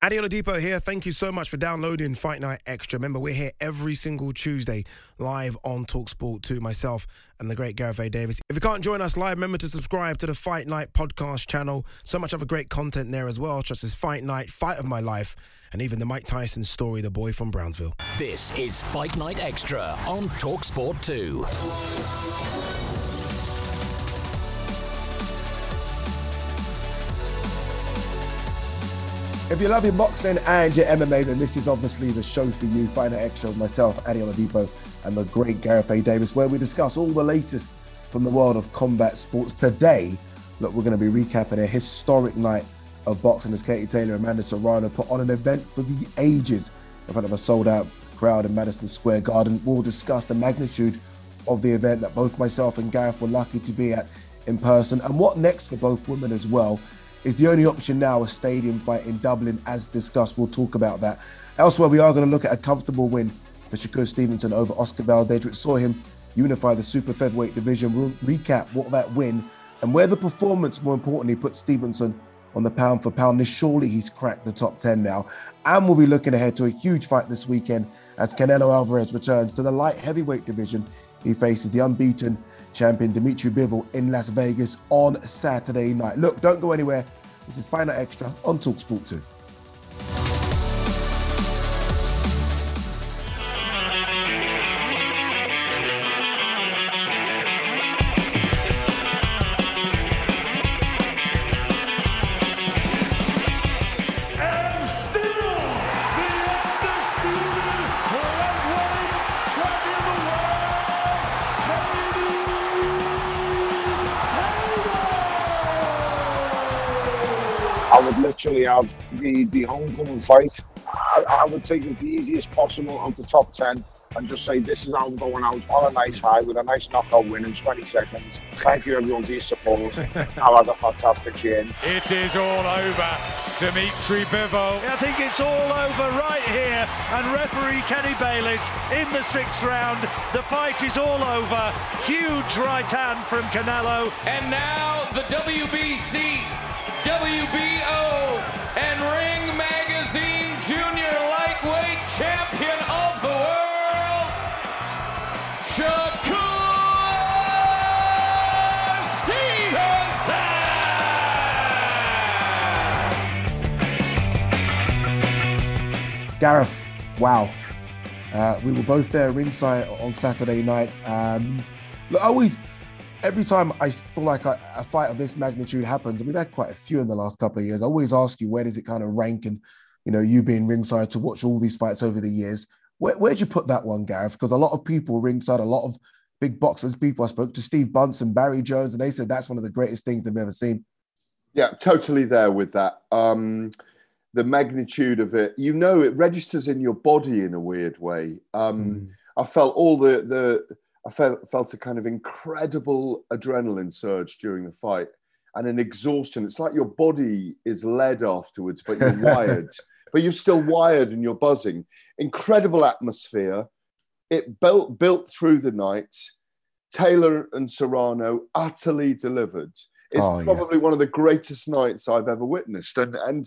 Adi Oladipo here. Thank you so much for downloading Fight Night Extra. Remember, we're here every single Tuesday live on Talksport 2, myself and the great Gareth A. Davies. If you can't join us live, remember to subscribe to the Fight Night podcast channel. So much other great content there as well, such as Fight Night, Fight of My Life, and even the Mike Tyson story, The Boy from Brownsville. This is Fight Night Extra on Talksport 2. If you love your boxing and your MMA, then this is obviously the show for you. Fight Night Extra with myself, Adi Oladipo, and the great Gareth A. Davies, where we discuss all the latest from the world of combat sports. Today, look, we're going to be recapping a historic night of boxing as Katie Taylor and Amanda Serrano put on an event for the ages in front of a sold-out crowd in Madison Square Garden. We'll discuss the magnitude of the event that both myself and Gareth were lucky to be at in person, and what next for both women as well. Is the only option now a stadium fight in Dublin, as discussed. We'll talk about that. Elsewhere, we are going to look at a comfortable win for Shakur Stevenson over Oscar Valdez, which saw him unify the super featherweight division. We'll recap what that win and where the performance, more importantly, put Stevenson on the pound for pound list. Surely he's cracked the top 10 now. And we'll be looking ahead to a huge fight this weekend as Canelo Alvarez returns to the light heavyweight division. He faces the unbeaten champion Dmitry Bivol in Las Vegas on Saturday night. Look, don't go anywhere. This is Fight Night Extra on Talksport 2. Have the homecoming fight. I would take it the easiest possible of the top 10 and just say, this is how I'm going out on a nice high with a nice knockout win in 20 seconds. Thank you everyone for your support. I've had a fantastic year. It is all over, Dmitry Bivol. I think it's all over right here, and referee Kenny Bayliss in the 6th round. The fight is all over. Huge right hand from Canelo. And now the WBC, WBO, and Ring Magazine Junior Lightweight Champion of the World, Shakur Stevenson! Gareth, wow. We were both there ringside on Saturday night. Look, every time I feel like a fight of this magnitude happens, and we've had quite a few in the last couple of years, I always ask you, where does it kind of rank? And, you know, you being ringside to watch all these fights over the years, where'd you put that one, Gareth? Because a lot of people ringside, a lot of big boxers, people I spoke to, Steve Bunsen, Barry Jones, and they said that's one of the greatest things they've ever seen. Yeah, totally there with that. the magnitude of it, you know, it registers in your body in a weird way. I felt all I felt a kind of incredible adrenaline surge during the fight and an exhaustion. It's like your body is lead afterwards, but you're wired, but you're still wired and you're buzzing. Incredible atmosphere. It built through the night. Taylor and Serrano utterly delivered. It's probably one of the greatest nights I've ever witnessed, and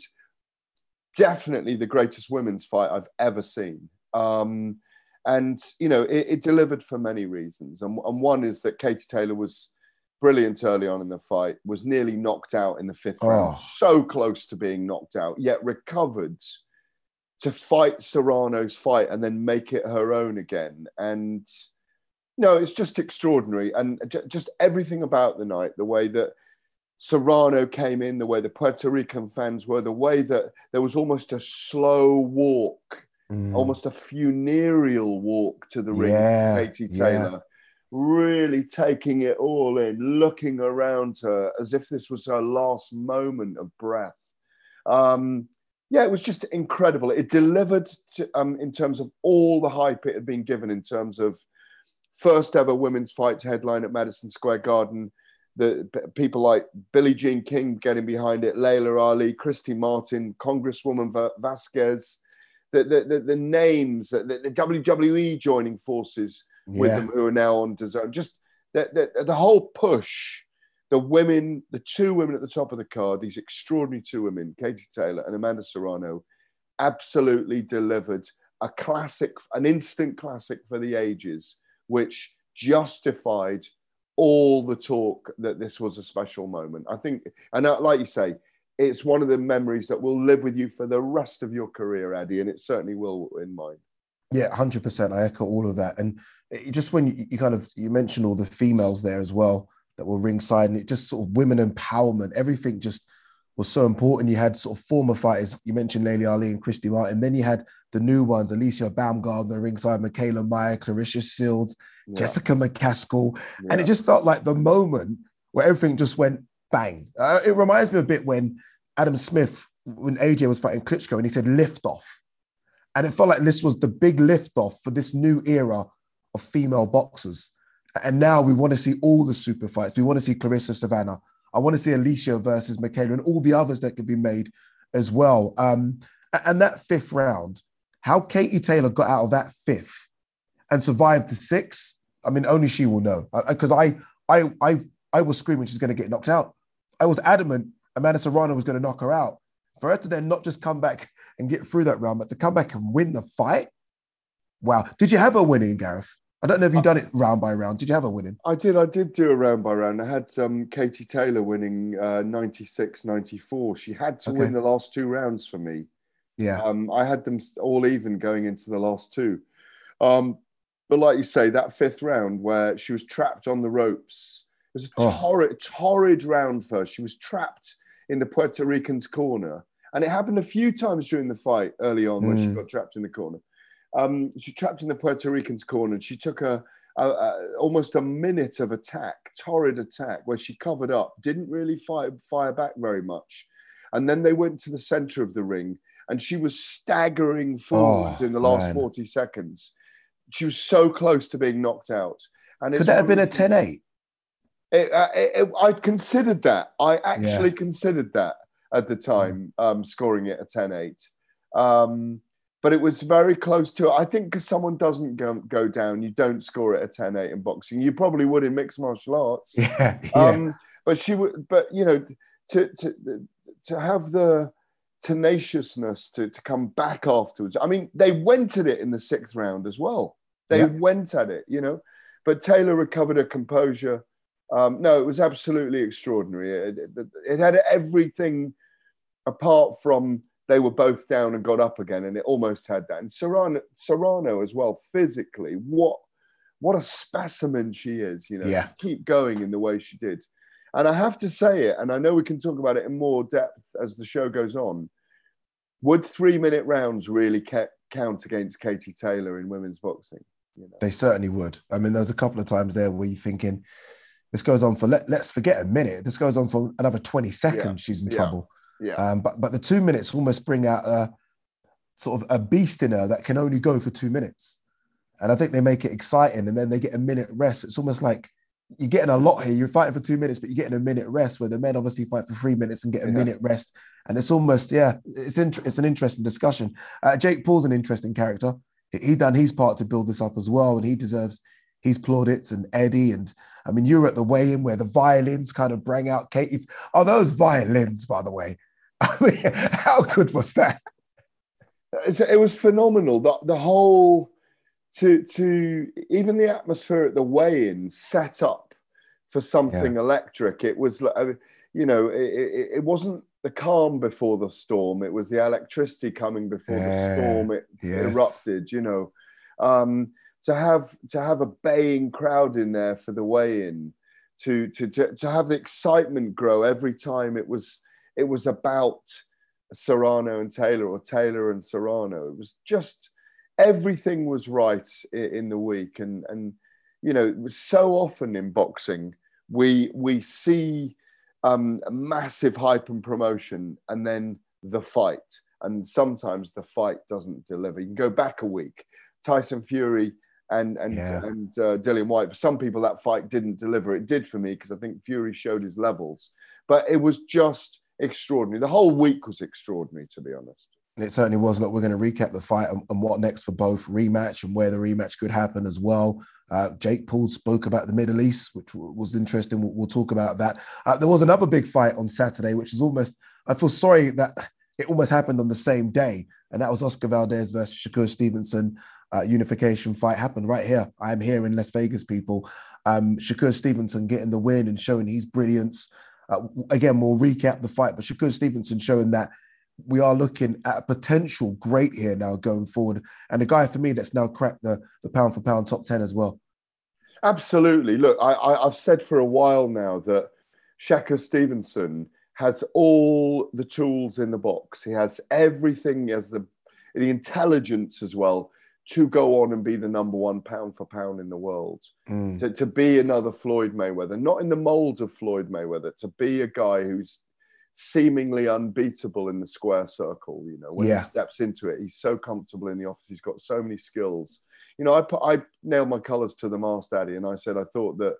definitely the greatest women's fight I've ever seen. And, you know, it delivered for many reasons. And one is that Katie Taylor was brilliant early on in the fight, was nearly knocked out in the fifth round, so close to being knocked out, yet recovered to fight Serrano's fight and then make it her own again. And, no, it's just extraordinary. And just everything about the night, the way that Serrano came in, the way the Puerto Rican fans were, the way that there was almost a slow walk, almost a funereal walk to the ring. Katie Taylor really taking it all in, looking around her as if this was her last moment of breath. Yeah, it was just incredible. It delivered to, in terms of all the hype it had been given, in terms of first ever women's fights headline at Madison Square Garden. The people like Billie Jean King getting behind it, Layla Ali, Christy Martin, Congresswoman Vasquez, the names, the WWE joining forces with them, who are now on DAZN. Just the whole push, the women, the two women at the top of the card, these extraordinary two women, Katie Taylor and Amanda Serrano, absolutely delivered a classic, an instant classic for the ages, which justified all the talk that this was a special moment. I think, and like you say, it's one of the memories that will live with you for the rest of your career, Adi, and it certainly will in mine. Yeah, 100%. I echo all of that. And it, just when you kind of, you mentioned all the females there as well that were ringside, and it just sort of women empowerment, everything just was so important. You had sort of former fighters, you mentioned Layla Ali and Christy Martin, and then you had the new ones, Alicia Baumgardner ringside, Michaela Meyer, Clarissa Shields, Jessica McCaskill. And it just felt like the moment where everything just went bang. It reminds me a bit when Adam Smith, when AJ was fighting Klitschko, and he said lift off. And it felt like this was the big lift off for this new era of female boxers. And now we want to see all the super fights. We want to see Clarissa Savannah. I want to see Alicia versus Michaela and all the others that could be made as well. And that fifth round, how Katie Taylor got out of that fifth and survived the sixth, I mean, only she will know. Because I was screaming she's going to get knocked out. I was adamant Amanda Serrano was going to knock her out. For her to then not just come back and get through that round, but to come back and win the fight, wow. Did you have her winning, Gareth? I don't know if you've done it round by round. Did you have her winning? I did do a round by round. I had Katie Taylor winning 96-94. She had to win the last two rounds for me. Yeah, I had them all even going into the last two. But like you say, that fifth round where she was trapped on the ropes, it was a torrid round for her. She was trapped in the Puerto Ricans' corner. And it happened a few times during the fight early on when she got trapped in the corner. She trapped in the Puerto Ricans' corner. And she took almost a minute of attack, torrid attack, where she covered up, didn't really fire back very much. And then they went to the center of the ring. And she was staggering forward in the last 40 seconds. She was so close to being knocked out. And could that have been a 10-8? I considered that. I actually considered that at the time, scoring it a 10-8. But it was very close to it. I think because someone doesn't go down, you don't score it a 10-8 in boxing. You probably would in mixed martial arts. But she would. But you know, to have the tenaciousness to come back afterwards. I mean, they went at it in the sixth round as well. They went at it, you know. But Taylor recovered her composure. No, it was absolutely extraordinary. It had everything apart from they were both down and got up again, and it almost had that. And Serrano as well, physically, what a specimen she is, you know, keep going in the way she did. And I have to say it, and I know we can talk about it in more depth as the show goes on, would 3-minute rounds really count against Katie Taylor in women's boxing? You know? They certainly would. I mean, there's a couple of times there where you're thinking, this goes on for, let's forget a minute, this goes on for another 20 seconds, she's in trouble. Yeah. But the 2 minutes almost bring out a sort of a beast in her that can only go for 2 minutes. And I think they make it exciting, and then they get a minute rest. It's almost like you're getting a lot here. You're fighting for 2 minutes, but you're getting a minute rest, where the men obviously fight for 3 minutes and get a minute rest. And it's almost, it's an interesting discussion. Jake Paul's an interesting character. He done his part to build this up as well, and he deserves his plaudits. And Eddie, and I mean, you were at the weigh-in where the violins kind of rang out. Katie, oh, those violins, by the way. I mean, how good was that? It was phenomenal. The whole... To even the atmosphere at the weigh-in set up for something electric. It was, you know, it wasn't the calm before the storm. It was the electricity coming before the storm. It erupted, you know. To have a baying crowd in there for the weigh-in, to have the excitement grow every time it was about Serrano and Taylor, or Taylor and Serrano. It was just. Everything was right in the week, and you know, so often in boxing we see massive hype and promotion, and then the fight, and sometimes the fight doesn't deliver. You can go back a week, Tyson Fury and Dillian White. For some people, that fight didn't deliver. It did for me, because I think Fury showed his levels, but it was just extraordinary. The whole week was extraordinary, to be honest. It certainly was. Look, we're going to recap the fight and what next for both, rematch and where the rematch could happen as well. Jake Paul spoke about the Middle East, which was interesting. We'll talk about that. There was another big fight on Saturday, which is almost, I feel sorry that it almost happened on the same day. And that was Oscar Valdez versus Shakur Stevenson. Unification fight happened right here. I'm here in Las Vegas, people. Shakur Stevenson getting the win and showing his brilliance. Again, we'll recap the fight, but Shakur Stevenson showing that we are looking at a potential great here now going forward. And a guy for me that's now cracked the pound for pound top 10 as well. Absolutely. Look, I've said for a while now that Shakur Stevenson has all the tools in the box. He has everything. He has the intelligence as well to go on and be the number one pound for pound in the world. To be another Floyd Mayweather, not in the mold of Floyd Mayweather, to be a guy who's seemingly unbeatable in the square circle. You know, when he steps into it, he's so comfortable in the office. He's got so many skills. You know, I nailed my colours to the mast, Addy, and I said I thought that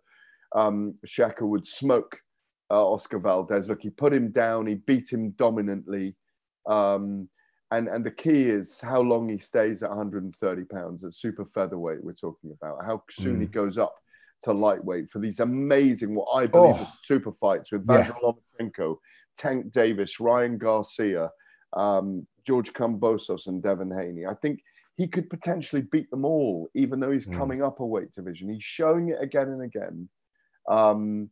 Shakur would smoke Oscar Valdez. Look, he put him down. He beat him dominantly. And the key is how long he stays at 130 pounds, at super featherweight we're talking about, how soon he goes up to lightweight for these amazing, what I believe are super fights with Vasyl Lomachenko, Tank Davis, Ryan Garcia, George Kambosos and Devin Haney. I think he could potentially beat them all, even though he's coming up a weight division. He's showing it again and again.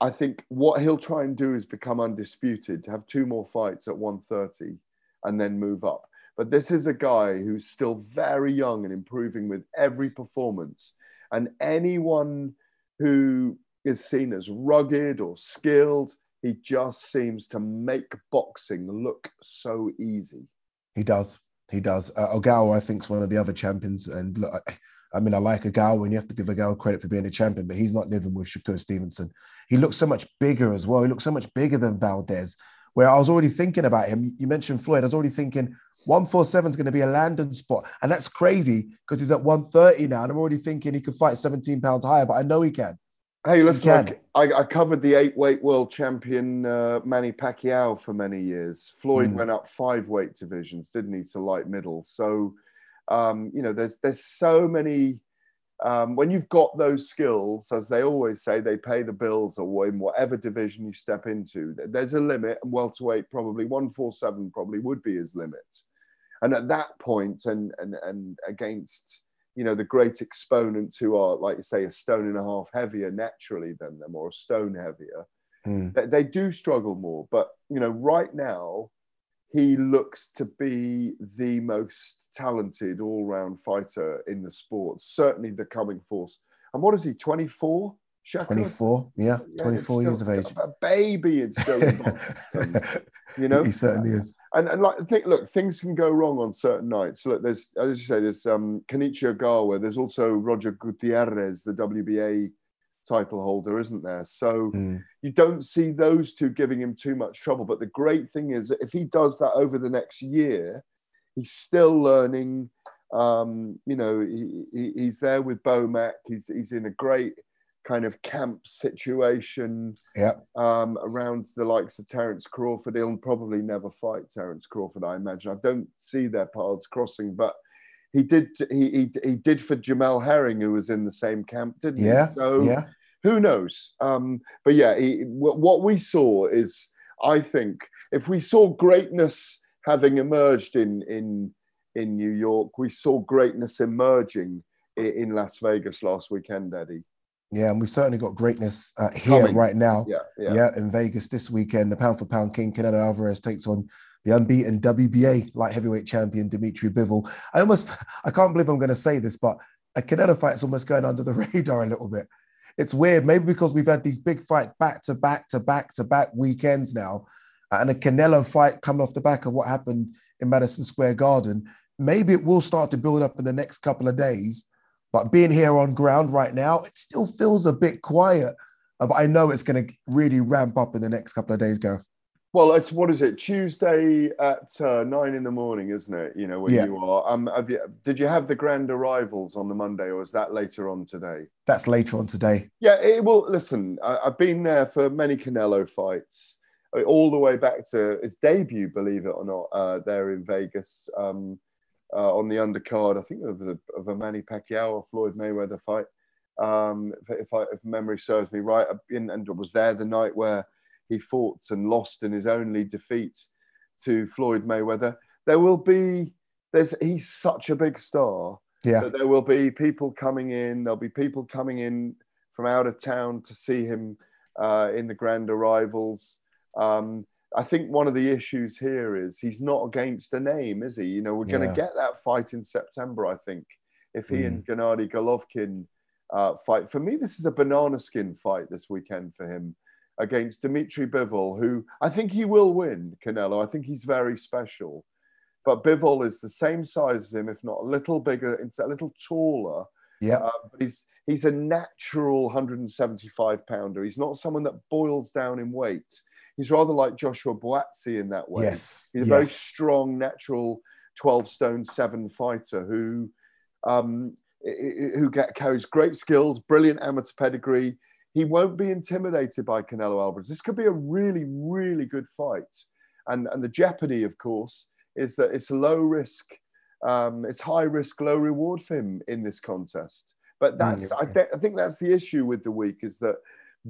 I think what he'll try and do is become undisputed, have two more fights at 130 and then move up. But this is a guy who's still very young and improving with every performance. And anyone who is seen as rugged or skilled, he just seems to make boxing look so easy. He does. He does. Ogawa, I think, is one of the other champions. And look, I mean, I like Ogawa, and you have to give Ogawa credit for being a champion, but he's not living with Shakur Stevenson. He looks so much bigger as well. He looks so much bigger than Valdez, where I was already thinking about him. You mentioned Floyd. I was already thinking 147 is going to be a landing spot. And that's crazy because he's at 130 now, and I'm already thinking he could fight 17 pounds higher, but I know he can. Hey, listen, I covered the 8-weight world champion Manny Pacquiao for many years. Floyd went up 5 weight divisions, didn't he, to light middle. So, you know, there's so many... when you've got those skills, as they always say, they pay the bills or in whatever division you step into. There's a limit, and welterweight probably, 147 probably would be his limit. And at that point, and against... you know, the great exponents who are, like you say, a stone and a half heavier naturally than them, or a stone heavier, they do struggle more. But, you know, right now, he looks to be the most talented all-round fighter in the sport, certainly the coming force. And what is he, 24? Shakur? 24, yeah, 24 years of age. A baby in stone boxing, you know? He certainly is. And like, look, things can go wrong on certain nights. Look, there's, as you say, there's Kenichi Ogawa. There's also Roger Gutierrez, the WBA title holder, isn't there? So you don't see those two giving him too much trouble. But the great thing is that if he does that over the next year, he's still learning. You know, he's there with BOMAC. He's in a great kind of camp situation around the likes of Terence Crawford. He'll probably never fight Terence Crawford, I imagine. I don't see their paths crossing, but he did. He did for Jamel Herring, who was in the same camp, didn't he? Yeah. So who knows? But yeah, what we saw is, I think, if we saw greatness having emerged in New York, we saw greatness emerging in Las Vegas last weekend, Eddie. Yeah, and we've certainly got greatness here right now. Yeah, in Vegas this weekend, the pound-for-pound king, Canelo Alvarez, takes on the unbeaten WBA light heavyweight champion, Dmitry Bivol. I can't believe I'm going to say this, but a Canelo fight's almost going under the radar a little bit. It's weird, maybe because we've had these big fights back-to-back weekends now, and a Canelo fight coming off the back of what happened in Madison Square Garden. Maybe it will start to build up in the next couple of days, but being here on ground right now, it still feels a bit quiet. But I know it's going to really ramp up in the next couple of days, Gareth. Well, it's, what is it? Tuesday at 9 in the morning, isn't it? You know, when you are. Did you have the grand arrivals on the Monday, or is that later on today? That's later on today. Yeah, well, listen, I've been there for many Canelo fights, all the way back to his debut, believe it or not, there in Vegas. On the undercard, I think of a Manny Pacquiao or Floyd Mayweather fight, if memory serves me right, and was there the night where he fought and lost in his only defeat to Floyd Mayweather. He's such a big star that there will be people coming in. There'll be people coming in from out of town to see him in the grand arrivals. I think one of the issues here is he's not against a name, is he? You know, we're going to get that fight in September, I think, if he and Gennady Golovkin fight. For me, this is a banana skin fight this weekend for him against Dmitry Bivol, who I think he will win, Canelo. I think he's very special. But Bivol is the same size as him, if not a little bigger, it's a little taller. Yeah, but he's a natural 175-pounder. He's not someone that boils down in weight. He's rather like Joshua Boatse in that way. Yes, he's a very strong, natural 12-stone-7 fighter who carries great skills, brilliant amateur pedigree. He won't be intimidated by Canelo Alvarez. This could be a really, really good fight. And the jeopardy, of course, is that it's low risk, it's high risk, low reward for him in this contest. But that's I think that's the issue with the week, is that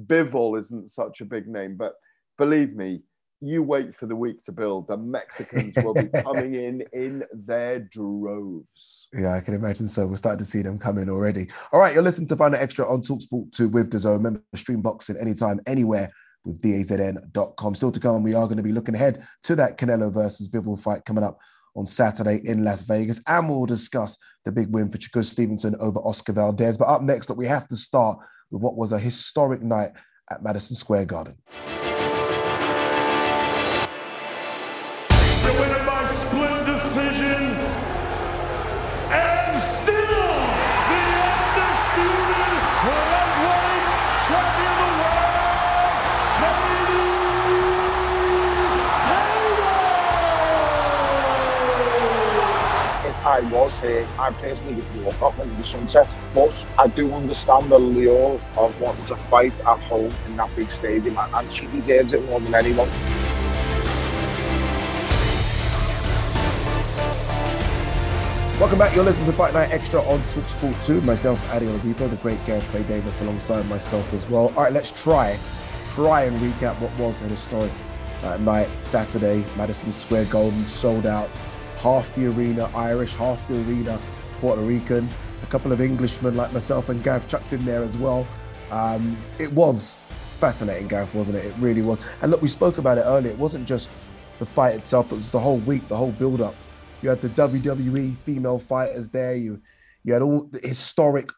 Bivol isn't such a big name, but believe me, you wait for the week to build. The Mexicans will be coming in their droves. Yeah, I can imagine so. We're starting to see them coming already. All right, you're listening to Fight Night Extra on Talksport 2 with DAZN. Remember, stream boxing anytime, anywhere with DAZN.com. Still to come, we are going to be looking ahead to that Canelo versus Bivol fight coming up on Saturday in Las Vegas. And we'll discuss the big win for Shakur Stevenson over Oscar Valdez. But up next, look, we have to start with what was a historic night at Madison Square Garden. I was here. I personally just walk off into the sunset, but I do understand the lure of wanting to fight at home in that big stadium, and she deserves it more than anyone. Welcome back. You're listening to Fight Night Extra on Talksport 2. Myself, Adi Oladipo, the great Gareth A. Davies alongside myself as well. All right, let's try and recap what was an historic night. Saturday, Madison Square Garden sold out. Half the arena Irish, half the arena Puerto Rican. A couple of Englishmen like myself and Gareth chucked in there as well. It was fascinating, Gareth, wasn't it? It really was. And look, we spoke about it earlier. It wasn't just the fight itself. It was the whole week, the whole build-up. You had the WWE female fighters there. You had all the historic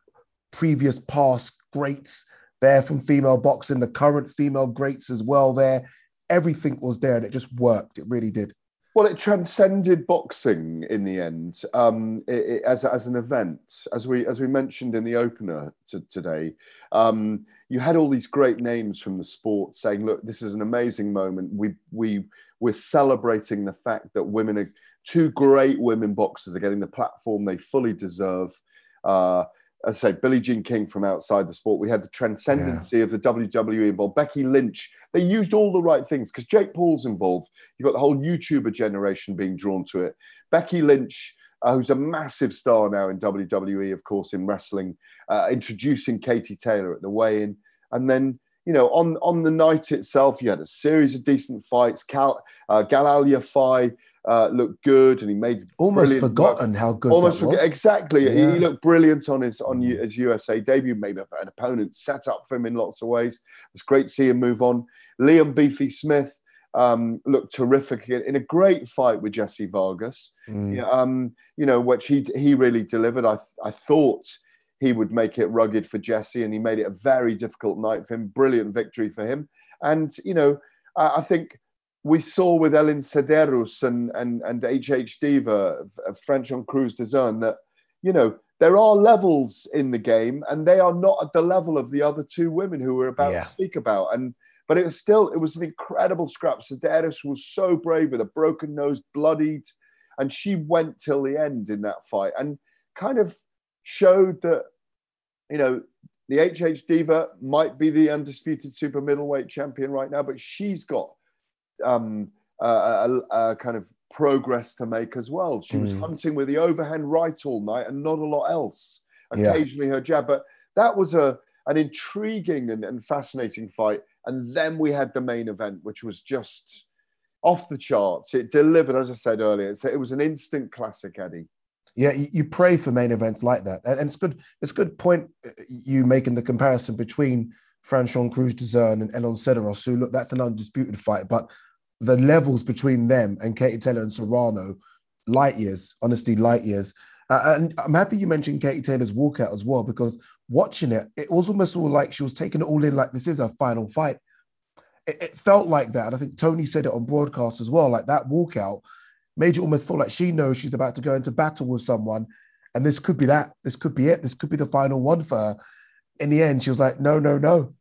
previous past greats there from female boxing, the current female greats as well there. Everything was there, and it just worked. It really did. Well, it transcended boxing in the end, as an event. As we mentioned in the opener today, you had all these great names from the sport saying, look, this is an amazing moment. We're celebrating the fact that two great women boxers are getting the platform they fully deserve. As I say, Billie Jean King from outside the sport. We had the transcendency of the WWE involved. Becky Lynch. They used all the right things because Jake Paul's involved. You've got the whole YouTuber generation being drawn to it. Becky Lynch, who's a massive star now in WWE, of course, in wrestling, introducing Katie Taylor at the weigh-in. And then, you know, on the night itself, you had a series of decent fights. Galal Yafai looked good, and he made almost forgotten work. How good almost that was. Exactly, yeah. He looked brilliant on his USA debut. Maybe an opponent set up for him in lots of ways. It's great to see him move on. Liam Beefy Smith looked terrific in a great fight with Jesse Vargas. You know, which he really delivered. I thought he would make it rugged for Jesse, and he made it a very difficult night for him. Brilliant victory for him. And you know, I think we saw with Elin Cederroos and HH Diva, French on Cruise Dezern, that, you know, there are levels in the game and they are not at the level of the other two women who we're about to speak about. But it was an incredible scrap. Cederroos was so brave with a broken nose, bloodied, and she went till the end in that fight and kind of showed that, you know, the HH Diva might be the undisputed super middleweight champion right now, but she's got kind of progress to make as well. She was hunting with the overhand right all night and not a lot else. Occasionally her jab, but that was an intriguing and fascinating fight. And then we had the main event, which was just off the charts. It delivered, as I said earlier, it was an instant classic, Eddie. Yeah, you pray for main events like that. And it's good. It's a good point you make in the comparison between Franchon Cruz Dezern and Elin Cederroos. So look, that's an undisputed fight, but the levels between them and Katie Taylor and Serrano, light years, honestly, light years. And I'm happy you mentioned Katie Taylor's walkout as well, because watching it, it was almost all like she was taking it all in, like this is her final fight. It felt like that. And I think Tony said it on broadcast as well, like that walkout made you almost feel like she knows she's about to go into battle with someone. And this could be that. This could be it. This could be the final one for her. In the end, she was like, no, no, no,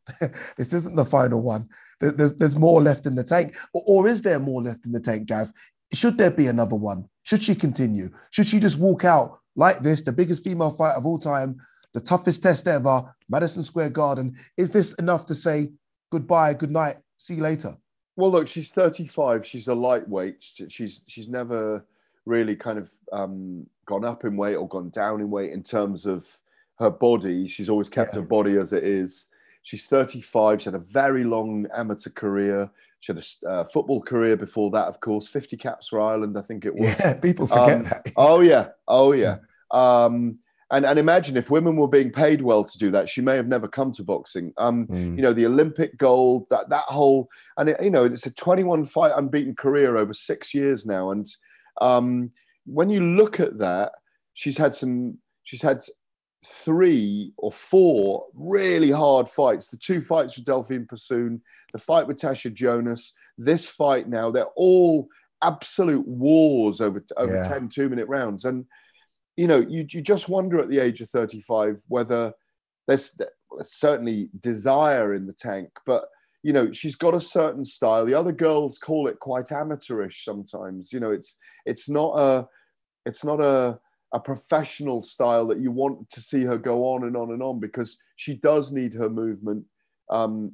this isn't the final one. There's more left in the tank. Or is there more left in the tank, Gav? Should there be another one? Should she continue? Should she just walk out like this, the biggest female fight of all time, the toughest test ever, Madison Square Garden? Is this enough to say goodbye, good night, see you later? Well, look, she's 35. She's a lightweight. She's never really kind of gone up in weight or gone down in weight in terms of her body. She's always kept her body as it is. She's 35. She had a very long amateur career. She had a football career before that, of course. 50 caps for Ireland, I think it was. Yeah, people forget that. And imagine if women were being paid well to do that, she may have never come to boxing. You know, the Olympic gold, that whole, and it, you know, it's a 21 fight unbeaten career over 6 years now. And when you look at that, she's had 3 or 4 really hard fights. The 2 fights with Delfine Persoon, the fight with Tasha Jonas, this fight now, they're all absolute wars over 10 two-minute rounds. And, you know, you just wonder at the age of 35 whether there's certainly desire in the tank. But, you know, she's got a certain style. The other girls call it quite amateurish sometimes. You know, it's not a professional style that you want to see her go on and on and on, because she does need her movement.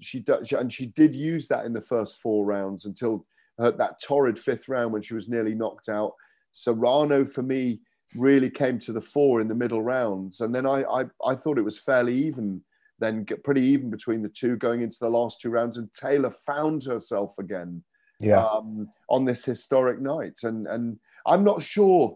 She did use that in the first 4 rounds until that torrid 5th round when she was nearly knocked out. Serrano, for me, really came to the fore in the middle rounds. And then I thought it was fairly even, then pretty even between the two going into the last 2 rounds. And Taylor found herself again on this historic night. And I'm not sure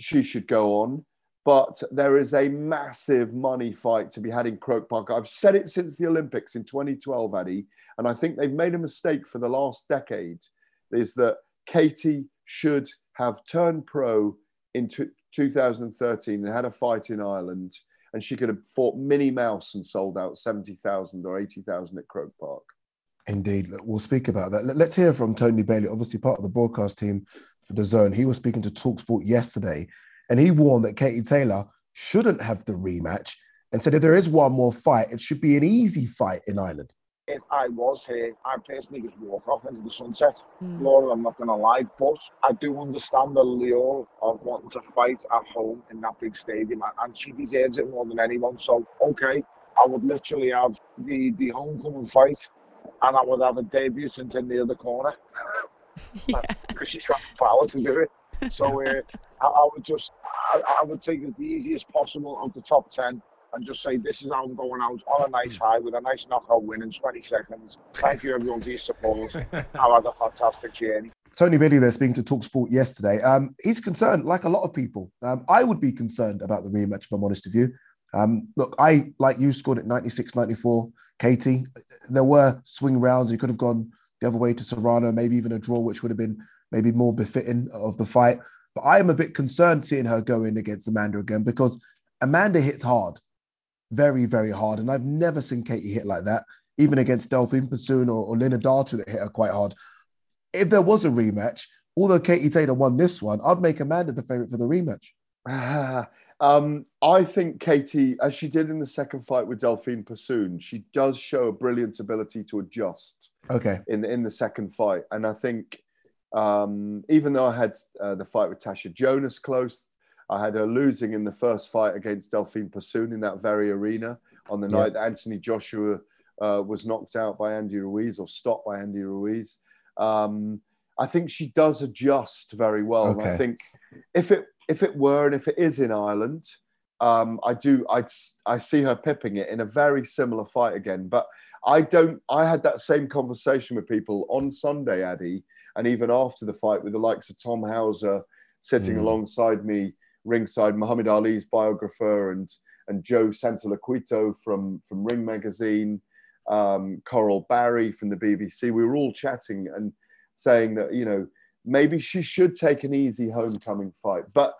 she should go on, but there is a massive money fight to be had in Croke Park. I've said it since the Olympics in 2012, Addy, and I think they've made a mistake for the last decade, is that Katie should have turned pro in 2013 and had a fight in Ireland, and she could have fought Minnie Mouse and sold out 70,000 or 80,000 at Croke Park. Indeed. We'll speak about that. Let's hear from Tony Bailey, obviously part of the broadcast team for The Zone. He was speaking to TalkSport yesterday, and he warned that Katie Taylor shouldn't have the rematch and said if there is one more fight, it should be an easy fight in Ireland. If I was here, I personally just walk off into the sunset. Laura, I'm not going to lie, but I do understand the lure of wanting to fight at home in that big stadium, and she deserves it more than anyone. So, okay, I would literally have the homecoming fight, and I would have a debutant in the other corner because she's got the power to do it. So I would take it the easiest possible of the top 10. And just say, this is how I'm going out on a nice high with a nice knockout win in 20 seconds. Thank you, everyone, for your support. I've had a fantastic journey. Tony Bailey there speaking to TalkSport yesterday. He's concerned, like a lot of people. I would be concerned about the rematch, if I'm honest with you. Look, I, like you, scored at 96-94. Katie, there were swing rounds. You could have gone the other way to Serrano, maybe even a draw, which would have been maybe more befitting of the fight. But I am a bit concerned seeing her go in against Amanda again, because Amanda hits hard. Very, very hard. And I've never seen Katie hit like that, even against Delfine Persoon or Lina Datu that hit her quite hard. If there was a rematch, although Katie Taylor won this one, I'd make Amanda the favourite for the rematch. I think Katie, as she did in the second fight with Delfine Persoon, she does show a brilliant ability to adjust in the second fight. And I think even though I had the fight with Tasha Jonas close, I had her losing in the first fight against Delfine Persoon in that very arena on the night that Anthony Joshua was knocked out by Andy Ruiz, or stopped by Andy Ruiz. I think she does adjust very well. Okay. And I think if it is in Ireland, I see her pipping it in a very similar fight again. But I had that same conversation with people on Sunday, Addy, and even after the fight with the likes of Tom Hauser sitting alongside me ringside, Muhammad Ali's biographer and Joe Santalacuito from Ring Magazine, Coral Barry from the BBC. We were all chatting and saying that, you know, maybe she should take an easy homecoming fight. But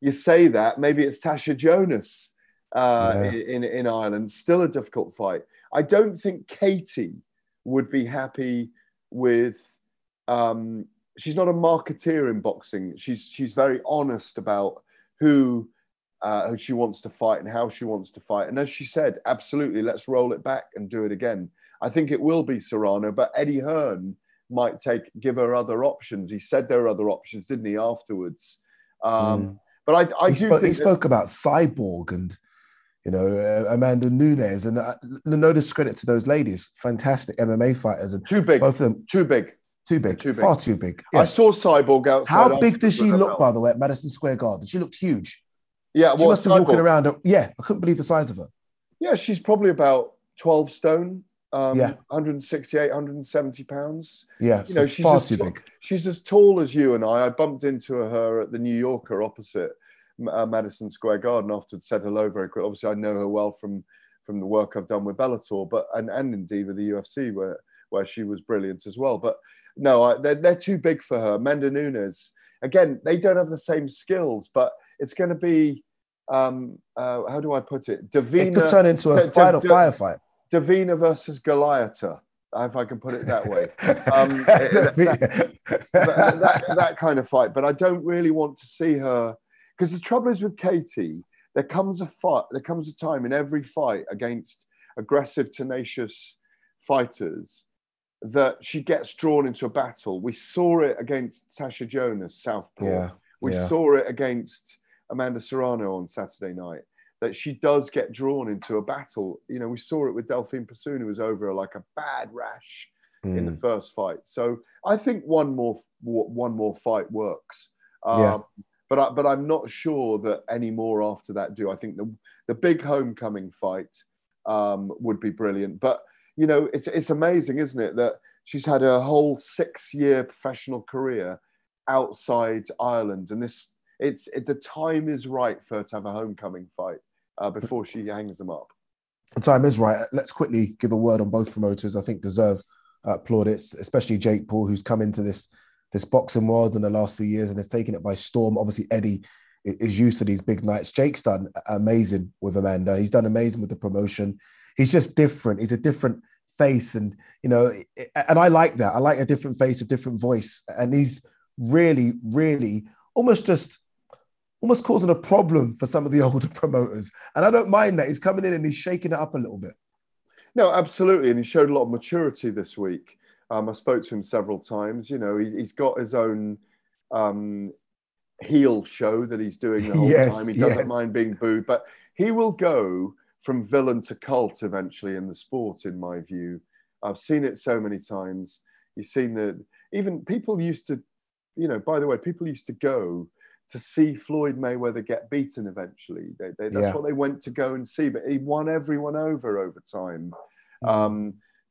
you say that, maybe it's Tasha Jonas in Ireland. Still a difficult fight. I don't think Katie would be happy with... she's not a marketeer in boxing. She's very honest about who she wants to fight and how she wants to fight. And as she said, absolutely, let's roll it back and do it again. I think it will be Serrano, but Eddie Hearn might give her other options. He said there are other options, didn't he, afterwards? But I think... He spoke about Cyborg and, you know, Amanda Nunes. And no discredit to those ladies. Fantastic MMA fighters. And too big. Both of them. Too big. Far too big. Yeah. I saw Cyborg outside. How big does she look, by the way, at Madison Square Garden? She looked huge. Yeah, well, she must have been walking around. I couldn't believe the size of her. Yeah, she's probably about 12 stone, 168, 170 pounds. Yeah, you know, she's far too big. She's as tall as you and I. I bumped into her at the New Yorker opposite Madison Square Garden afterwards, said hello very quick. Obviously, I know her well from the work I've done with Bellator, and indeed with the UFC, where she was brilliant as well. But no, they're too big for her. Amanda Nunes, again, they don't have the same skills, but it's going to be, how do I put it? Davina, it could turn into a final firefight. Davina versus Goliath, if I can put it that way. that kind of fight. But I don't really want to see her, because the trouble is with Katie, there comes a time in every fight against aggressive, tenacious fighters that she gets drawn into a battle. We saw it against Tasha Jonas, Southpaw. Yeah, we saw it against Amanda Serrano on Saturday night, that she does get drawn into a battle. You know, we saw it with Delfine Persoon, who was over like a bad rash in the first fight. So I think one more fight works. But I'm not sure that any more after that do. I think the big homecoming fight would be brilliant. But you know, it's amazing, isn't it, that she's had her whole 6-year professional career outside Ireland, and the time is right for her to have a homecoming fight before she hangs them up. The time is right. Let's quickly give a word on both promoters. I think deserve plaudits, especially Jake Paul, who's come into this boxing world in the last few years and has taken it by storm. Obviously, Eddie is used to these big nights. Jake's done amazing with Amanda. He's done amazing with the promotion. He's just different. He's a different face, and you know, and I like that. I like a different face, a different voice, and he's really, really almost causing a problem for some of the older promoters. And I don't mind that he's coming in and he's shaking it up a little bit. No, absolutely, and he showed a lot of maturity this week. I spoke to him several times. You know, he's got his own heel show that he's doing the whole time. He doesn't mind being booed, but he will go from villain to cult eventually in the sport, in my view. I've seen it so many times. You've seen that even people used to, you know, by the way, people used to go to see Floyd Mayweather get beaten eventually. That's what they went to go and see, but he won everyone over time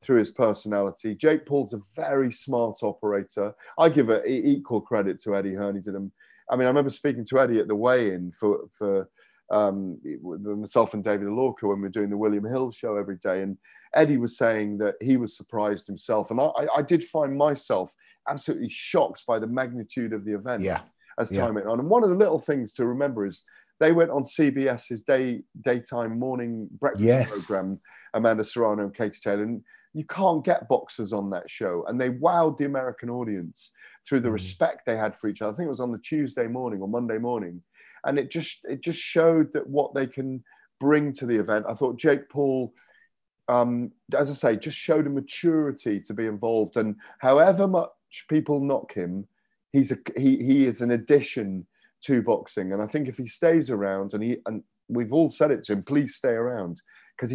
through his personality. Jake Paul's a very smart operator. I give equal credit to Eddie Hearn. He did him. I mean, I remember speaking to Eddie at the weigh-in for myself and David Alorca when we were doing the William Hill show every day. And Eddie was saying that he was surprised himself. And I did find myself absolutely shocked by the magnitude of the event as time went on. And one of the little things to remember is they went on CBS's daytime morning breakfast program, Amanda Serrano and Katie Taylor. And you can't get boxers on that show. And they wowed the American audience through the respect they had for each other. I think it was on the Tuesday morning or Monday morning. And it just showed that what they can bring to the event. I thought Jake Paul, as I say, just showed a maturity to be involved. And however much people knock him, he is an addition to boxing. And I think if he stays around, and we've all said it to him, please stay around, because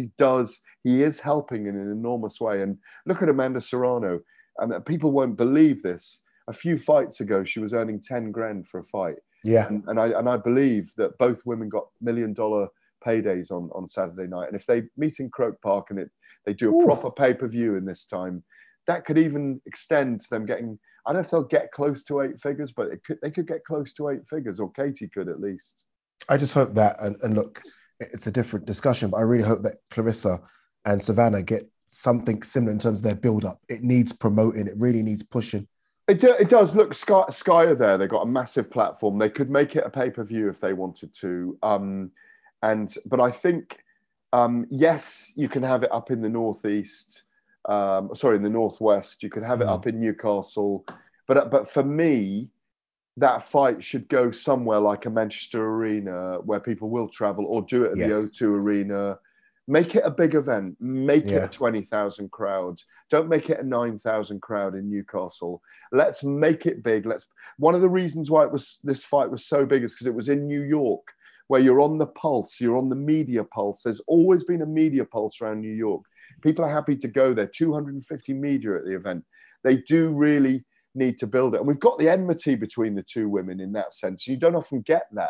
he is helping in an enormous way. And look at Amanda Serrano, and people won't believe this. A few fights ago, she was earning 10 grand for a fight. Yeah, and I believe that both women got $1 million paydays on Saturday night, and if they meet in Croke Park and they do a proper pay-per-view in this time, that could even extend to them getting. I don't know if they'll get close to eight figures, but they could get close to eight figures, or Katie could at least. I just hope that, and look, it's a different discussion, but I really hope that Clarissa and Savannah get something similar in terms of their build-up. It needs promoting. It really needs pushing. It does. Look, Sky are there. They've got a massive platform. They could make it a pay-per-view if they wanted to. But I think, yes, you can have it up in the northeast. In the northwest. You could have it up in Newcastle. But for me, that fight should go somewhere like a Manchester Arena where people will travel, or do it at the O2 Arena. Make it a big event. Make it a 20,000 crowd. Don't make it a 9,000 crowd in Newcastle. Let's make it big. One of the reasons why this fight was so big is because it was in New York, where you're on the pulse. You're on the media pulse. There's always been a media pulse around New York. People are happy to go there. 250 media at the event. They do really need to build it. And we've got the enmity between the two women in that sense. You don't often get that.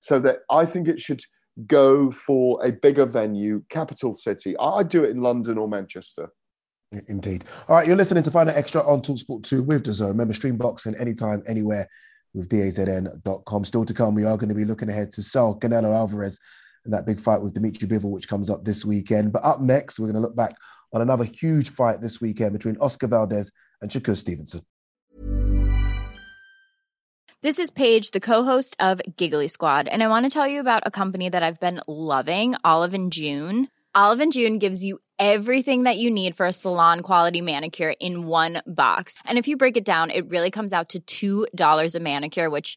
So that I think it should go for a bigger venue, capital city. I'd do it in London or Manchester. Indeed. All right, you're listening to Fight Night Extra on Talksport 2 with DAZN. Remember, stream boxing anytime, anywhere with DAZN.com. Still to come, we are going to be looking ahead to Saul Canelo Alvarez and that big fight with Dmitry Bivol, which comes up this weekend. But up next, we're going to look back on another huge fight this weekend between Oscar Valdez and Shakur Stevenson. This is Paige, the co-host of Giggly Squad, and I want to tell you about a company that I've been loving, Olive & June. Olive & June gives you everything that you need for a salon-quality manicure in one box. And if you break it down, it really comes out to $2 a manicure, which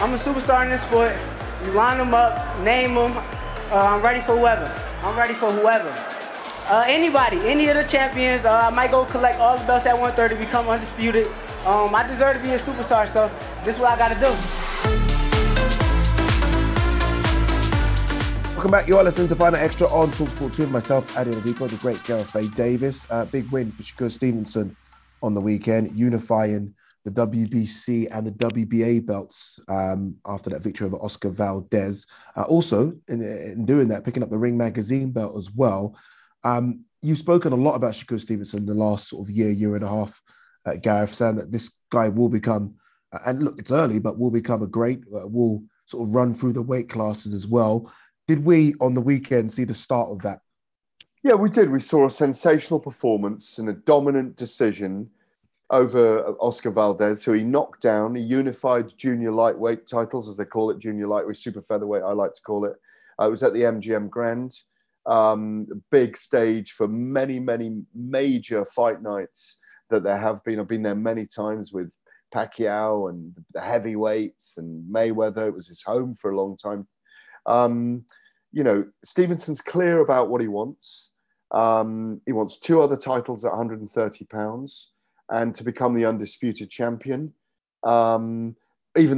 I'm a superstar in this sport. You line them up, name them. I'm ready for whoever. Anybody, any of the champions. I might go collect all the belts at 130, become undisputed. I deserve to be a superstar, so this is what I got to do. Welcome back. You are listening to Fight Night Extra on Talksport Two with myself, Adi Oladipo, the great Gareth A. Davies. Big win for Shakur Stevenson on the weekend, unifying the WBC and the WBA belts after that victory over Oscar Valdez. Also, in doing that, picking up the Ring Magazine belt as well. You've spoken a lot about Shakur Stevenson the last sort of year and a half, Gareth, saying that this guy will become, and look, it's early, but will become a great, will sort of run through the weight classes as well. Did we, on the weekend, see the start of that? Yeah, we did. We saw a sensational performance and a dominant decision over Oscar Valdez, who he knocked down. He unified junior lightweight titles, as they call it, junior lightweight, super featherweight, I like to call it. It was at the MGM Grand. Big stage for many, many major fight nights that there have been. I've been there many times with Pacquiao and the heavyweights and Mayweather. It was his home for a long time. You know, Stevenson's clear about what he wants. He wants two other titles at 130 pounds. And to become the undisputed champion, even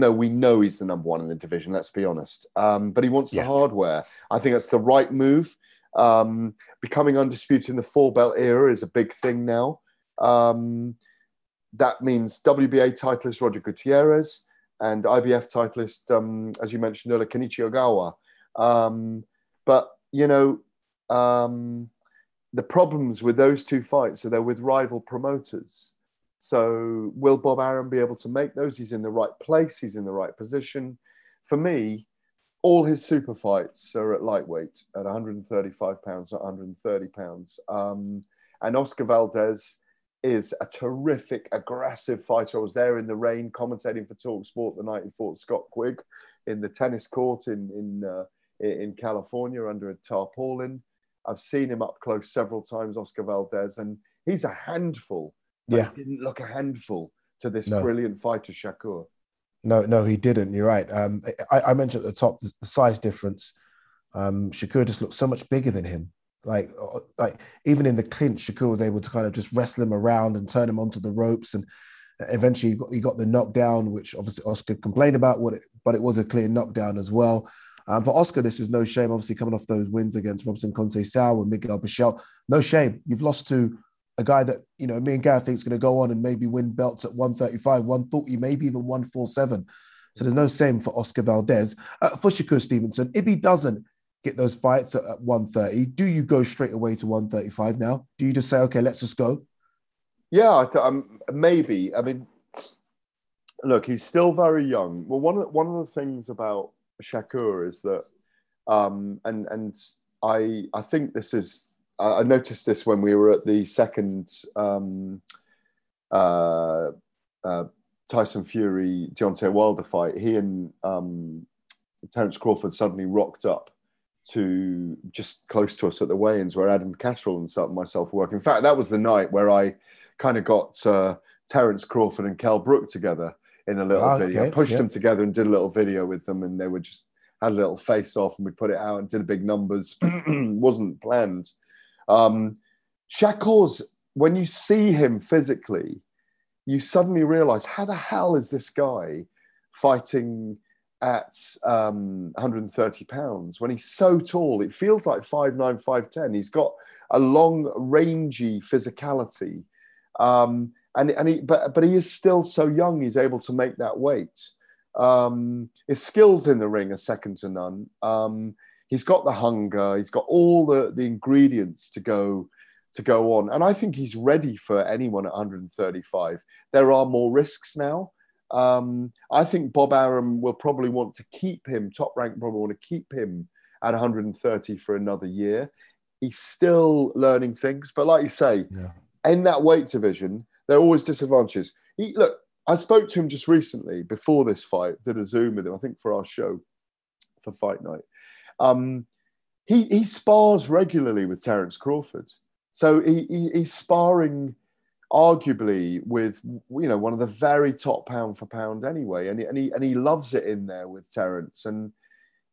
though we know he's the number one in the division, let's be honest. But he wants the hardware. I think that's the right move. Becoming undisputed in the four-belt era is a big thing now. That means WBA titleist Roger Gutierrez and IBF titleist, as you mentioned earlier, Kenichi Ogawa. But, you know, the problems with those two fights are they're with rival promoters. So will Bob Arum be able to make those? He's in the right place. He's in the right position. For me, all his super fights are at lightweight, at 135 pounds, at 130 pounds. And Oscar Valdez is a terrific, aggressive fighter. I was there in the rain commentating for TalkSport the night he fought Scott Quigg in the tennis court in California under a tarpaulin. I've seen him up close several times, Oscar Valdez, and he's a handful. Yeah. He didn't look a handful to this brilliant fighter, Shakur. No, he didn't. You're right. I mentioned at the top the size difference. Shakur just looked so much bigger than him. Like even in the clinch, Shakur was able to kind of just wrestle him around and turn him onto the ropes, and eventually he got the knockdown, which obviously Oscar complained about, but it was a clear knockdown as well. For Oscar, this is no shame, obviously, coming off those wins against Robson Conceição and Miguel Bichel. No shame. You've lost to a guy that, you know, me and Gareth think is going to go on and maybe win belts at 135, 140, maybe even 147. So there's no shame for Oscar Valdez. For Shakur Stevenson, if he doesn't get those fights at 130, do you go straight away to 135 now? Do you just say, okay, let's just go? Yeah, maybe. I mean, look, he's still very young. Well, one of the things about Shakur is that, and I think this is, I noticed this when we were at the second Tyson Fury, Deontay Wilder fight. He and Terence Crawford suddenly rocked up to just close to us at the weigh-ins where Adam Catterall and myself work. In fact, that was the night where I kind of got Terence Crawford and Kell Brook together in a little video. I pushed them together and did a little video with them, and they were just had a little face off, and we put it out and did a big numbers. Wasn't planned. Shakur's, when you see him physically, you suddenly realize, how the hell is this guy fighting at 130 pounds when he's so tall? It feels like 5'9", 5'10". He's got a long, rangy physicality. But he is still so young. He's able to make that weight. His skills in the ring are second to none. He's got the hunger. He's got all the ingredients to go on. And I think he's ready for anyone at 135. There are more risks now. I think Bob Arum will probably want to keep him, Top Rank probably want to keep him at 130 for another year. He's still learning things. But like you say, in that weight division, there are always disadvantages. Look, I spoke to him just recently before this fight, did a Zoom with him, I think for our show, for Fight Night. He spars regularly with Terence Crawford. So he's sparring arguably with, you know, one of the very top pound for pound anyway. And he loves it in there with Terence. And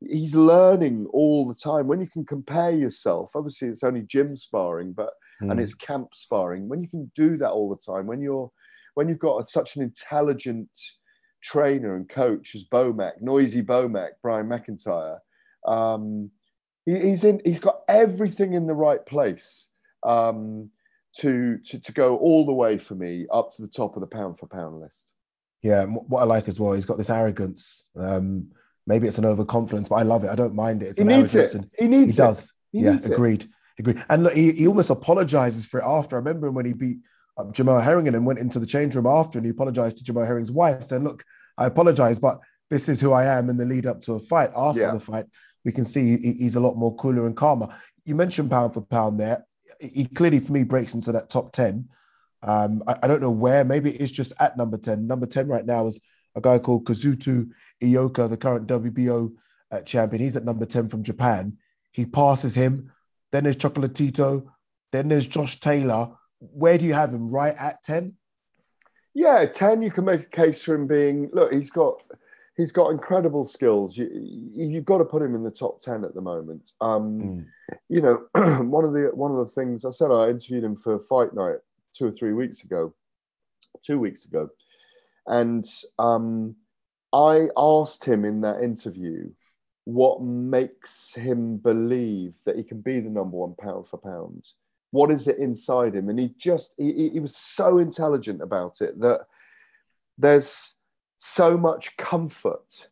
he's learning all the time. When you can compare yourself, obviously it's only gym sparring, but and it's camp sparring. When you can do that all the time, when you've got such an intelligent trainer and coach as BOMAC, noisy BOMAC, Brian McIntyre, he's got everything in the right place to go all the way for me up to the top of the pound for pound list. Yeah, what I like as well, he's got this arrogance. Maybe it's an overconfidence, but I love it. I don't mind it. It's an arrogance. He needs it. Agreed. And look, he almost apologizes for it after. I remember when he beat up Jamel Herring and went into the change room after, and he apologized to Jamel Herring's wife, saying, "Look, I apologize, but this is who I am." In the lead up to a fight, after the fight, we can see he's a lot more cooler and calmer. You mentioned pound for pound there. He clearly, for me, breaks into that top 10. I don't know where. Maybe it's just at number 10. Number 10 right now is a guy called Kazuto Ioka, the current WBO champion. He's at number 10 from Japan. He passes him. Then there's Chocolatito. Then there's Josh Taylor. Where do you have him? Right at 10? Yeah, 10, you can make a case for him being... Look, he's got incredible skills. You've got to put him in the top 10 at the moment. You know, one of the things... I said I interviewed him for Fight Night 2 weeks ago. And I asked him in that interview what makes him believe that he can be the number one pound for pound. What is it inside him? And he was so intelligent about it that there's so much comfort.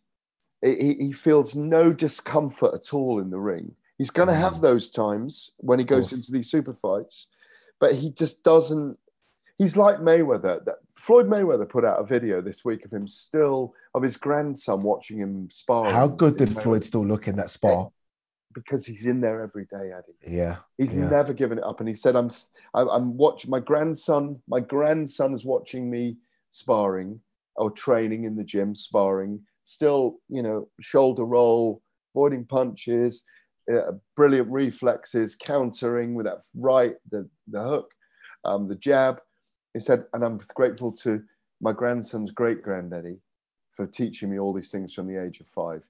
He feels no discomfort at all in the ring. He's going to have those times when he goes into these super fights, but he just doesn't. He's like Mayweather. Floyd Mayweather put out a video this week of his grandson watching him spar. How good did Floyd still look in that spar? Because he's in there every day, Adi. Yeah, he's never given it up. And he said, "I'm watching my grandson. My grandson's watching me sparring or training in the gym, sparring. Still, you know, shoulder roll, avoiding punches, brilliant reflexes, countering with that right, the hook, the jab." He said, "And I'm grateful to my grandson's great-granddaddy for teaching me all these things from the age of 5."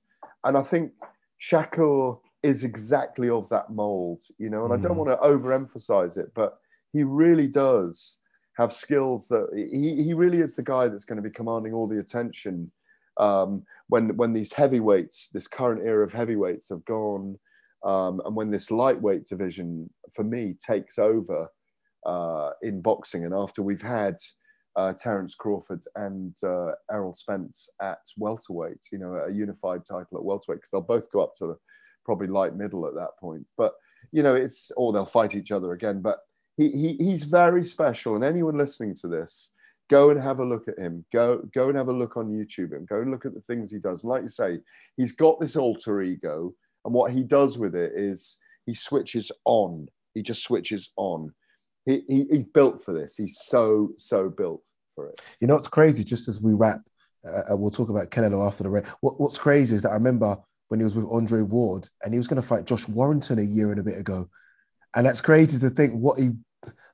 And I think Shakur is exactly of that mold, you know, and I don't want to overemphasize it, but he really does have skills that he really is the guy that's going to be commanding all the attention when these heavyweights, this current era of heavyweights have gone, and when this lightweight division, for me, takes over in boxing, and after we've had Terence Crawford and Errol Spence at welterweight, you know, a unified title at welterweight, because they'll both go up to probably light middle at that point. But, you know, or they'll fight each other again. But he's very special. And anyone listening to this, go and have a look at him. Go and have a look on YouTube and go and look at the things he does. And like you say, he's got this alter ego, and what he does with it is he switches on. He just switches on. He's built for this. He's so built for it. You know, it's crazy. Just as we wrap, we'll talk about Canelo after the race. What's crazy is that I remember when he was with Andre Ward and he was going to fight Josh Warrington a year and a bit ago. And that's crazy to think what he...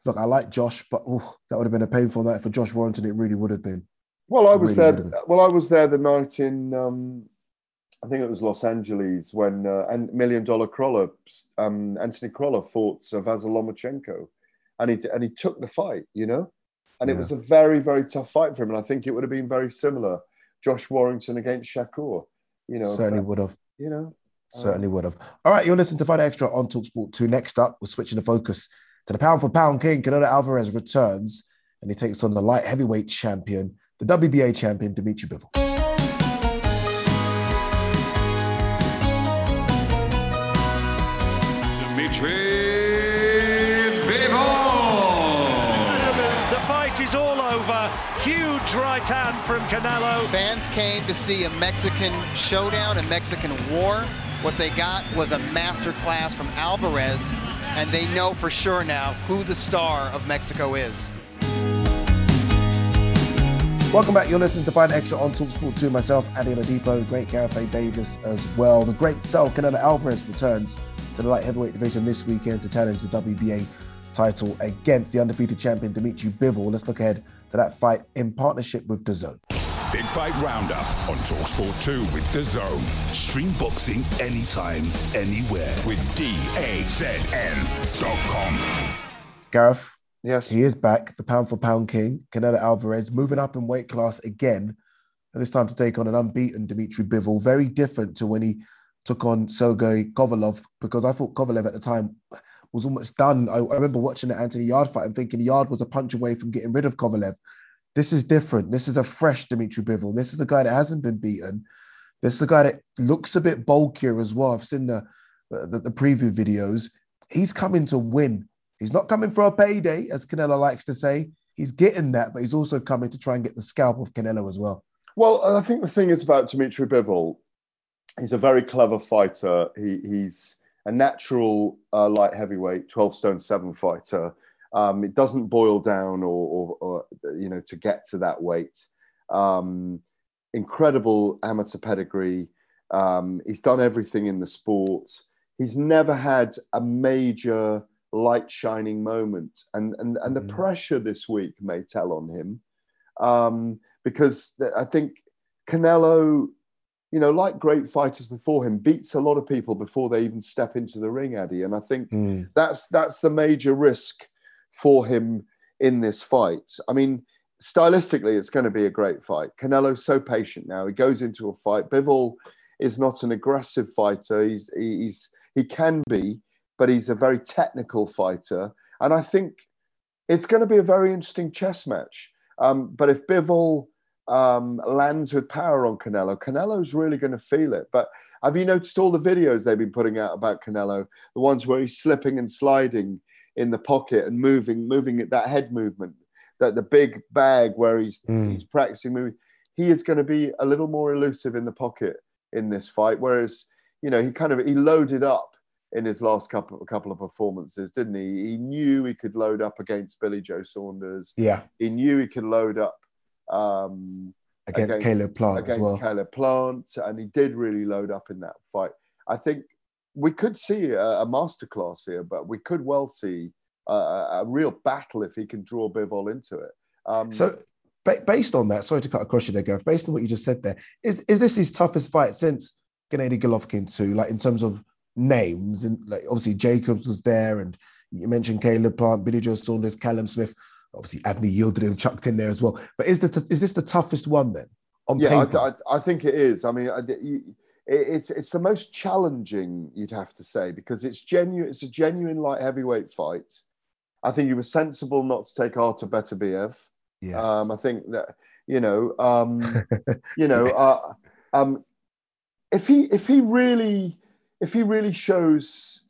Look, I like Josh, but that would have been a painful night for Josh Warrington. It really would have been. Well, I was there the night in... I think it was Los Angeles when and Million Dollar Crawler, Anthony Crawler fought Vasyl Lomachenko. And he took the fight, you know? And it was a very, very tough fight for him. And I think it would have been very similar. Josh Warrington against Shakur, you know? Certainly would have. You know? Certainly would have. All right, you're listening to Fight Extra on Talksport 2. Next up, we're switching the focus to the pound-for-pound king. Canelo Alvarez returns, and he takes on the light heavyweight champion, the WBA champion, Dmitry Bivol. Dmitry Bivol. The fight is all over. Huge right hand from Canelo. Fans came to see a Mexican showdown, a Mexican war. What they got was a masterclass from Alvarez, and they know for sure now who the star of Mexico is. Welcome back. You're listening to Fight Night Extra on Talksport Two. Myself, Adi Oladipo, great Gareth A. Davies as well. The great self, Canelo Alvarez, returns to the light heavyweight division this weekend to challenge the WBA title against the undefeated champion Dmitry Bivol. Let's look ahead to that fight in partnership with DAZN. Big Fight Roundup on Talksport 2 with DAZN. Stream boxing anytime, anywhere with DAZN.com. Gareth. Yes. He is back, the pound-for-pound king, Canelo Alvarez, moving up in weight class again, and this time to take on an unbeaten Dmitry Bivol. Very different to when he took on Sergey Kovalev, because I thought Kovalev at the time was almost done. I remember watching the Anthony Yard fight and thinking Yard was a punch away from getting rid of Kovalev. This is different. This is a fresh Dmitry Bivol. This is the guy that hasn't been beaten. This is the guy that looks a bit bulkier as well. I've seen the preview videos. He's coming to win. He's not coming for a payday, as Canelo likes to say. He's getting that, but he's also coming to try and get the scalp of Canelo as well. Well, I think the thing is about Dmitry Bivol, he's a very clever fighter. He's a natural light heavyweight, 12-stone-7 fighter. It doesn't boil down or you know, to get to that weight. Incredible amateur pedigree. He's done everything in the sport. He's never had a major light shining moment, and the pressure this week may tell on him, because I think Canelo, you know, like great fighters before him, beats a lot of people before they even step into the ring, Addy, and I think that's the major risk for him in this fight. I mean, stylistically, it's going to be a great fight. Canelo's so patient now. He goes into a fight. Bivol is not an aggressive fighter. He can be, but he's a very technical fighter. And I think it's going to be a very interesting chess match. But if Bivol lands with power on Canelo, Canelo's really going to feel it. But have you noticed all the videos they've been putting out about Canelo, the ones where he's slipping and sliding in the pocket and moving at that head movement, that the big bag where he's practicing moving? He is going to be a little more elusive in the pocket in this fight, whereas, you know, he loaded up in his last couple of performances, didn't he? He knew he could load up against Billie Joe Saunders. Yeah. He knew he could load up against Caleb Plant as well. Caleb Plant, and he did really load up in that fight. I think we could see a masterclass here, but we could well see a real battle if he can draw Bivol into it. So based on that, sorry to cut across you there, Gareth, based on what you just said there, is this his toughest fight since Gennady Golovkin too, like in terms of names? And like, obviously Jacobs was there, and you mentioned Caleb Plant, Billie Joe Saunders, Callum Smith, obviously Abney Yildirim him chucked in there as well. But is this the toughest one then? On paper? I think it is. I mean, it's the most challenging, you'd have to say, because it's a genuine light heavyweight fight. I think you were sensible not to take Artur Beterbiev. Yes. I think that, you know, you know, yes. If he really shows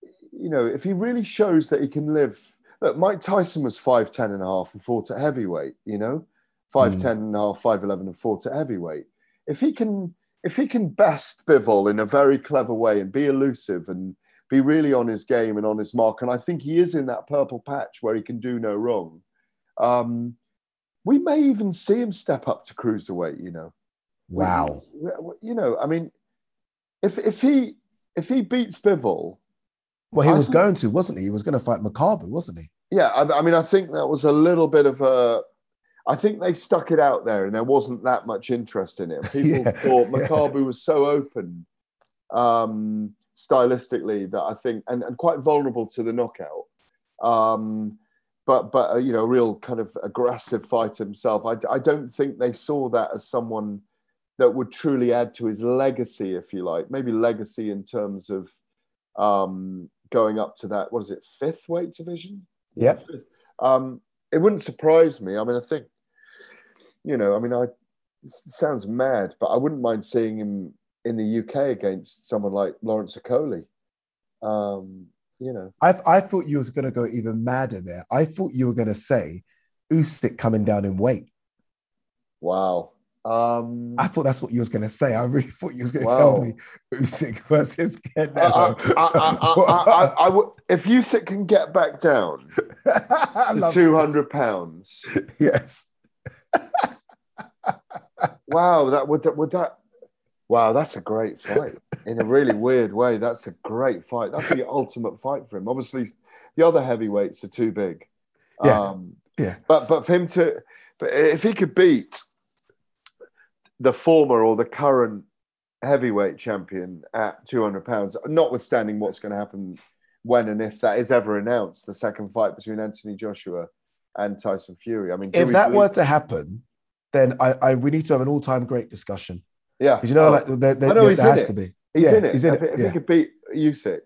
that he can live. Look, Mike Tyson was 5'10 and a half and fought at heavyweight, you know, 5'10 and a half, 5'11 and fought at heavyweight. If he can best Bivol in a very clever way and be elusive and be really on his game and on his mark, and I think he is in that purple patch where he can do no wrong, we may even see him step up to cruiserweight, you know. Wow. You know, I mean, if he beats Bivol... Well, he was going to, wasn't he? He was going to fight Makabu, wasn't he? Yeah, I mean, I think that was a little bit of a... I think they stuck it out there and there wasn't that much interest in it. People thought Makabu was so open stylistically that I think... And quite vulnerable to the knockout. But you know, a real kind of aggressive fight himself. I don't think they saw that as someone that would truly add to his legacy, if you like. Maybe legacy in terms of going up to that, what is it, fifth weight division? Yeah. It wouldn't surprise me. I mean, I think, you know, I mean, it sounds mad, but I wouldn't mind seeing him in the UK against someone like Lawrence Okoli. you know. I thought you was going to go even madder there. I thought you were going to say Usyk coming down in weight. Wow. I thought that's what you was going to say. I really thought you was going to tell me Usyk versus Canelo. I would, if Usyk can get back down to 200 pounds. Yes. Wow, that would. Wow, that's a great fight. In a really weird way, that's a great fight. That's the ultimate fight for him. Obviously, the other heavyweights are too big. Yeah. But for him to, but if he could beat the former or the current heavyweight champion at 200 pounds, notwithstanding what's going to happen when and if that is ever announced, the second fight between Anthony Joshua and Tyson Fury. I mean, if that were to happen, then we need to have an all-time great discussion. Yeah. Because you know, there has to be. He's in it. He's in it. If he could beat Usyk,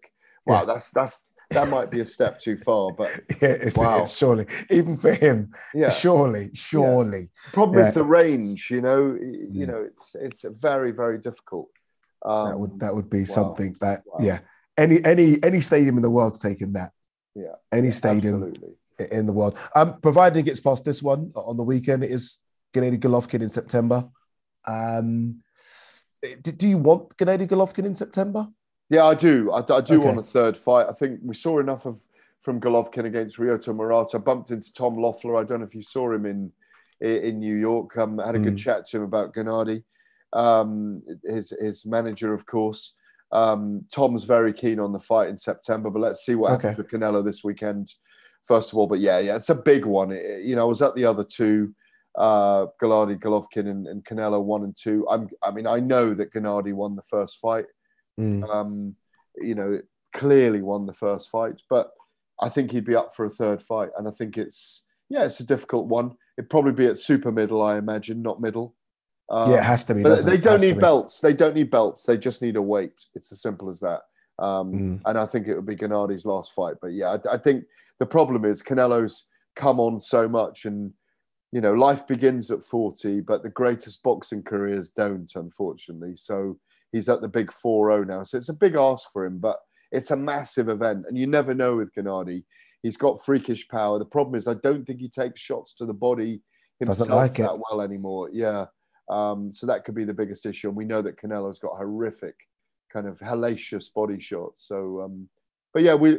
wow, that might be a step too far, but yeah, it's surely, even for him, surely. Yeah. Problem is the range, you know. You know, it's very, very difficult. That would be something that any stadium in the world's taking that. Yeah, any stadium in the world, provided it gets past this one on the weekend. It is Gennady Golovkin in September. Do you want Gennady Golovkin in September? Yeah, I do. I do want a third fight. I think we saw enough from Golovkin against Ryota Murata. I bumped into Tom Loeffler. I don't know if you saw him in New York. I had a good chat to him about Gennady, his manager, of course. Tom's very keen on the fight in September, but let's see what happens with Canelo this weekend, first of all. But yeah, it's a big one. I was at the other two. Gennady Golovkin and Canelo 1 and 2. I know that Gennady won the first fight. Clearly won the first fight, but I think he'd be up for a third fight, and I think it's a difficult one. It'd probably be at super middle, I imagine, not middle. It has to be. But they don't need belts. They don't need belts. They just need a weight. It's as simple as that. And I think it would be Gennady's last fight. But yeah, I think the problem is Canelo's come on so much, and you know, life begins at 40, but the greatest boxing careers don't, unfortunately. So he's at the big 4-0 now. So it's a big ask for him, but it's a massive event. And you never know with Gennady. He's got freakish power. The problem is I don't think he takes shots to the body himself that well anymore. Yeah. So that could be the biggest issue. And we know that Canelo's got horrific, kind of hellacious body shots. So, but yeah, we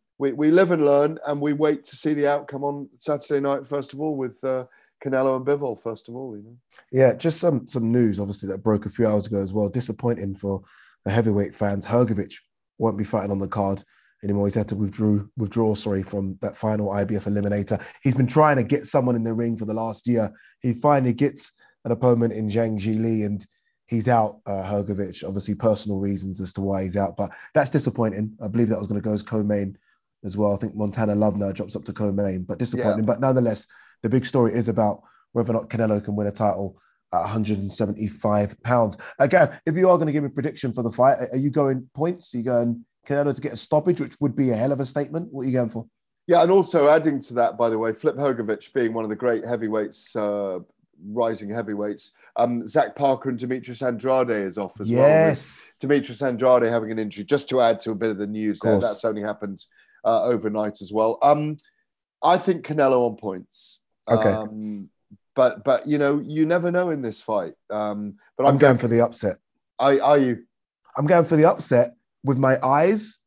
live and learn, and we wait to see the outcome on Saturday night, first of all, with Canelo and Bivol, first of all, you know. Yeah, just some news, obviously, that broke a few hours ago as well. Disappointing for the heavyweight fans. Hergovich won't be fighting on the card anymore. He's had to withdraw from that final IBF eliminator. He's been trying to get someone in the ring for the last year. He finally gets an opponent in Zhang Jili, and he's out, Hergovich. Obviously, personal reasons as to why he's out, but that's disappointing. I believe that was going to go as co-main as well. I think Montana Love now drops up to co-main, but disappointing. Yeah. But nonetheless, the big story is about whether or not Canelo can win a title at 175 pounds. Gav, if you are going to give me a prediction for the fight, are you going points? Are you going Canelo to get a stoppage, which would be a hell of a statement? What are you going for? Yeah, and also adding to that, by the way, Flip Hergovich being one of the great heavyweights, rising heavyweights, Zach Parker and Demetrius Andrade is off as well. Yes. Demetrius Andrade having an injury, just to add to a bit of the news there. That's only happened overnight as well. I think Canelo on points. Okay, but you know, you never know in this fight. But I'm going for the upset. Are you? I'm going for the upset with my eyes,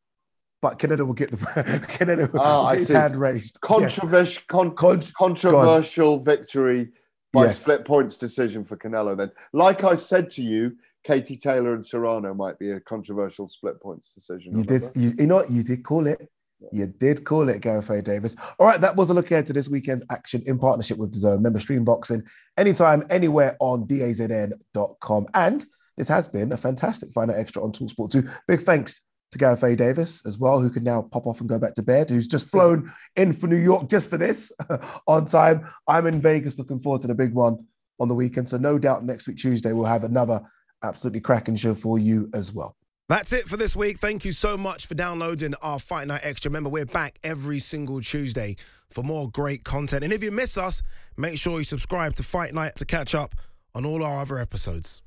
but Canelo will get the Canelo will get his hand raised. Controversial victory by split points decision for Canelo. Then, like I said to you, Katie Taylor and Serrano might be a controversial split points decision. You did call it. You did call it, Gareth A. Davies. All right, that was a look ahead to this weekend's action in partnership with DAZN. Remember, stream boxing anytime, anywhere on DAZN.com. And this has been a fantastic Fight Night Extra on Talksport 2. Big thanks to Gareth A. Davies as well, who can now pop off and go back to bed, who's just flown in for New York just for this on time. I'm in Vegas, looking forward to the big one on the weekend. So no doubt next week, Tuesday, we'll have another absolutely cracking show for you as well. That's it for this week. Thank you so much for downloading our Fight Night Extra. Remember, we're back every single Tuesday for more great content. And if you miss us, make sure you subscribe to Fight Night to catch up on all our other episodes.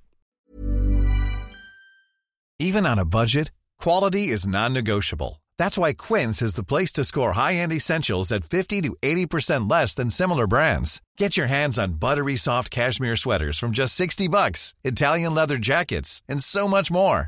Even on a budget, quality is non-negotiable. That's why Quince is the place to score high-end essentials at 50 to 80% less than similar brands. Get your hands on buttery soft cashmere sweaters from just $60, Italian leather jackets, and so much more.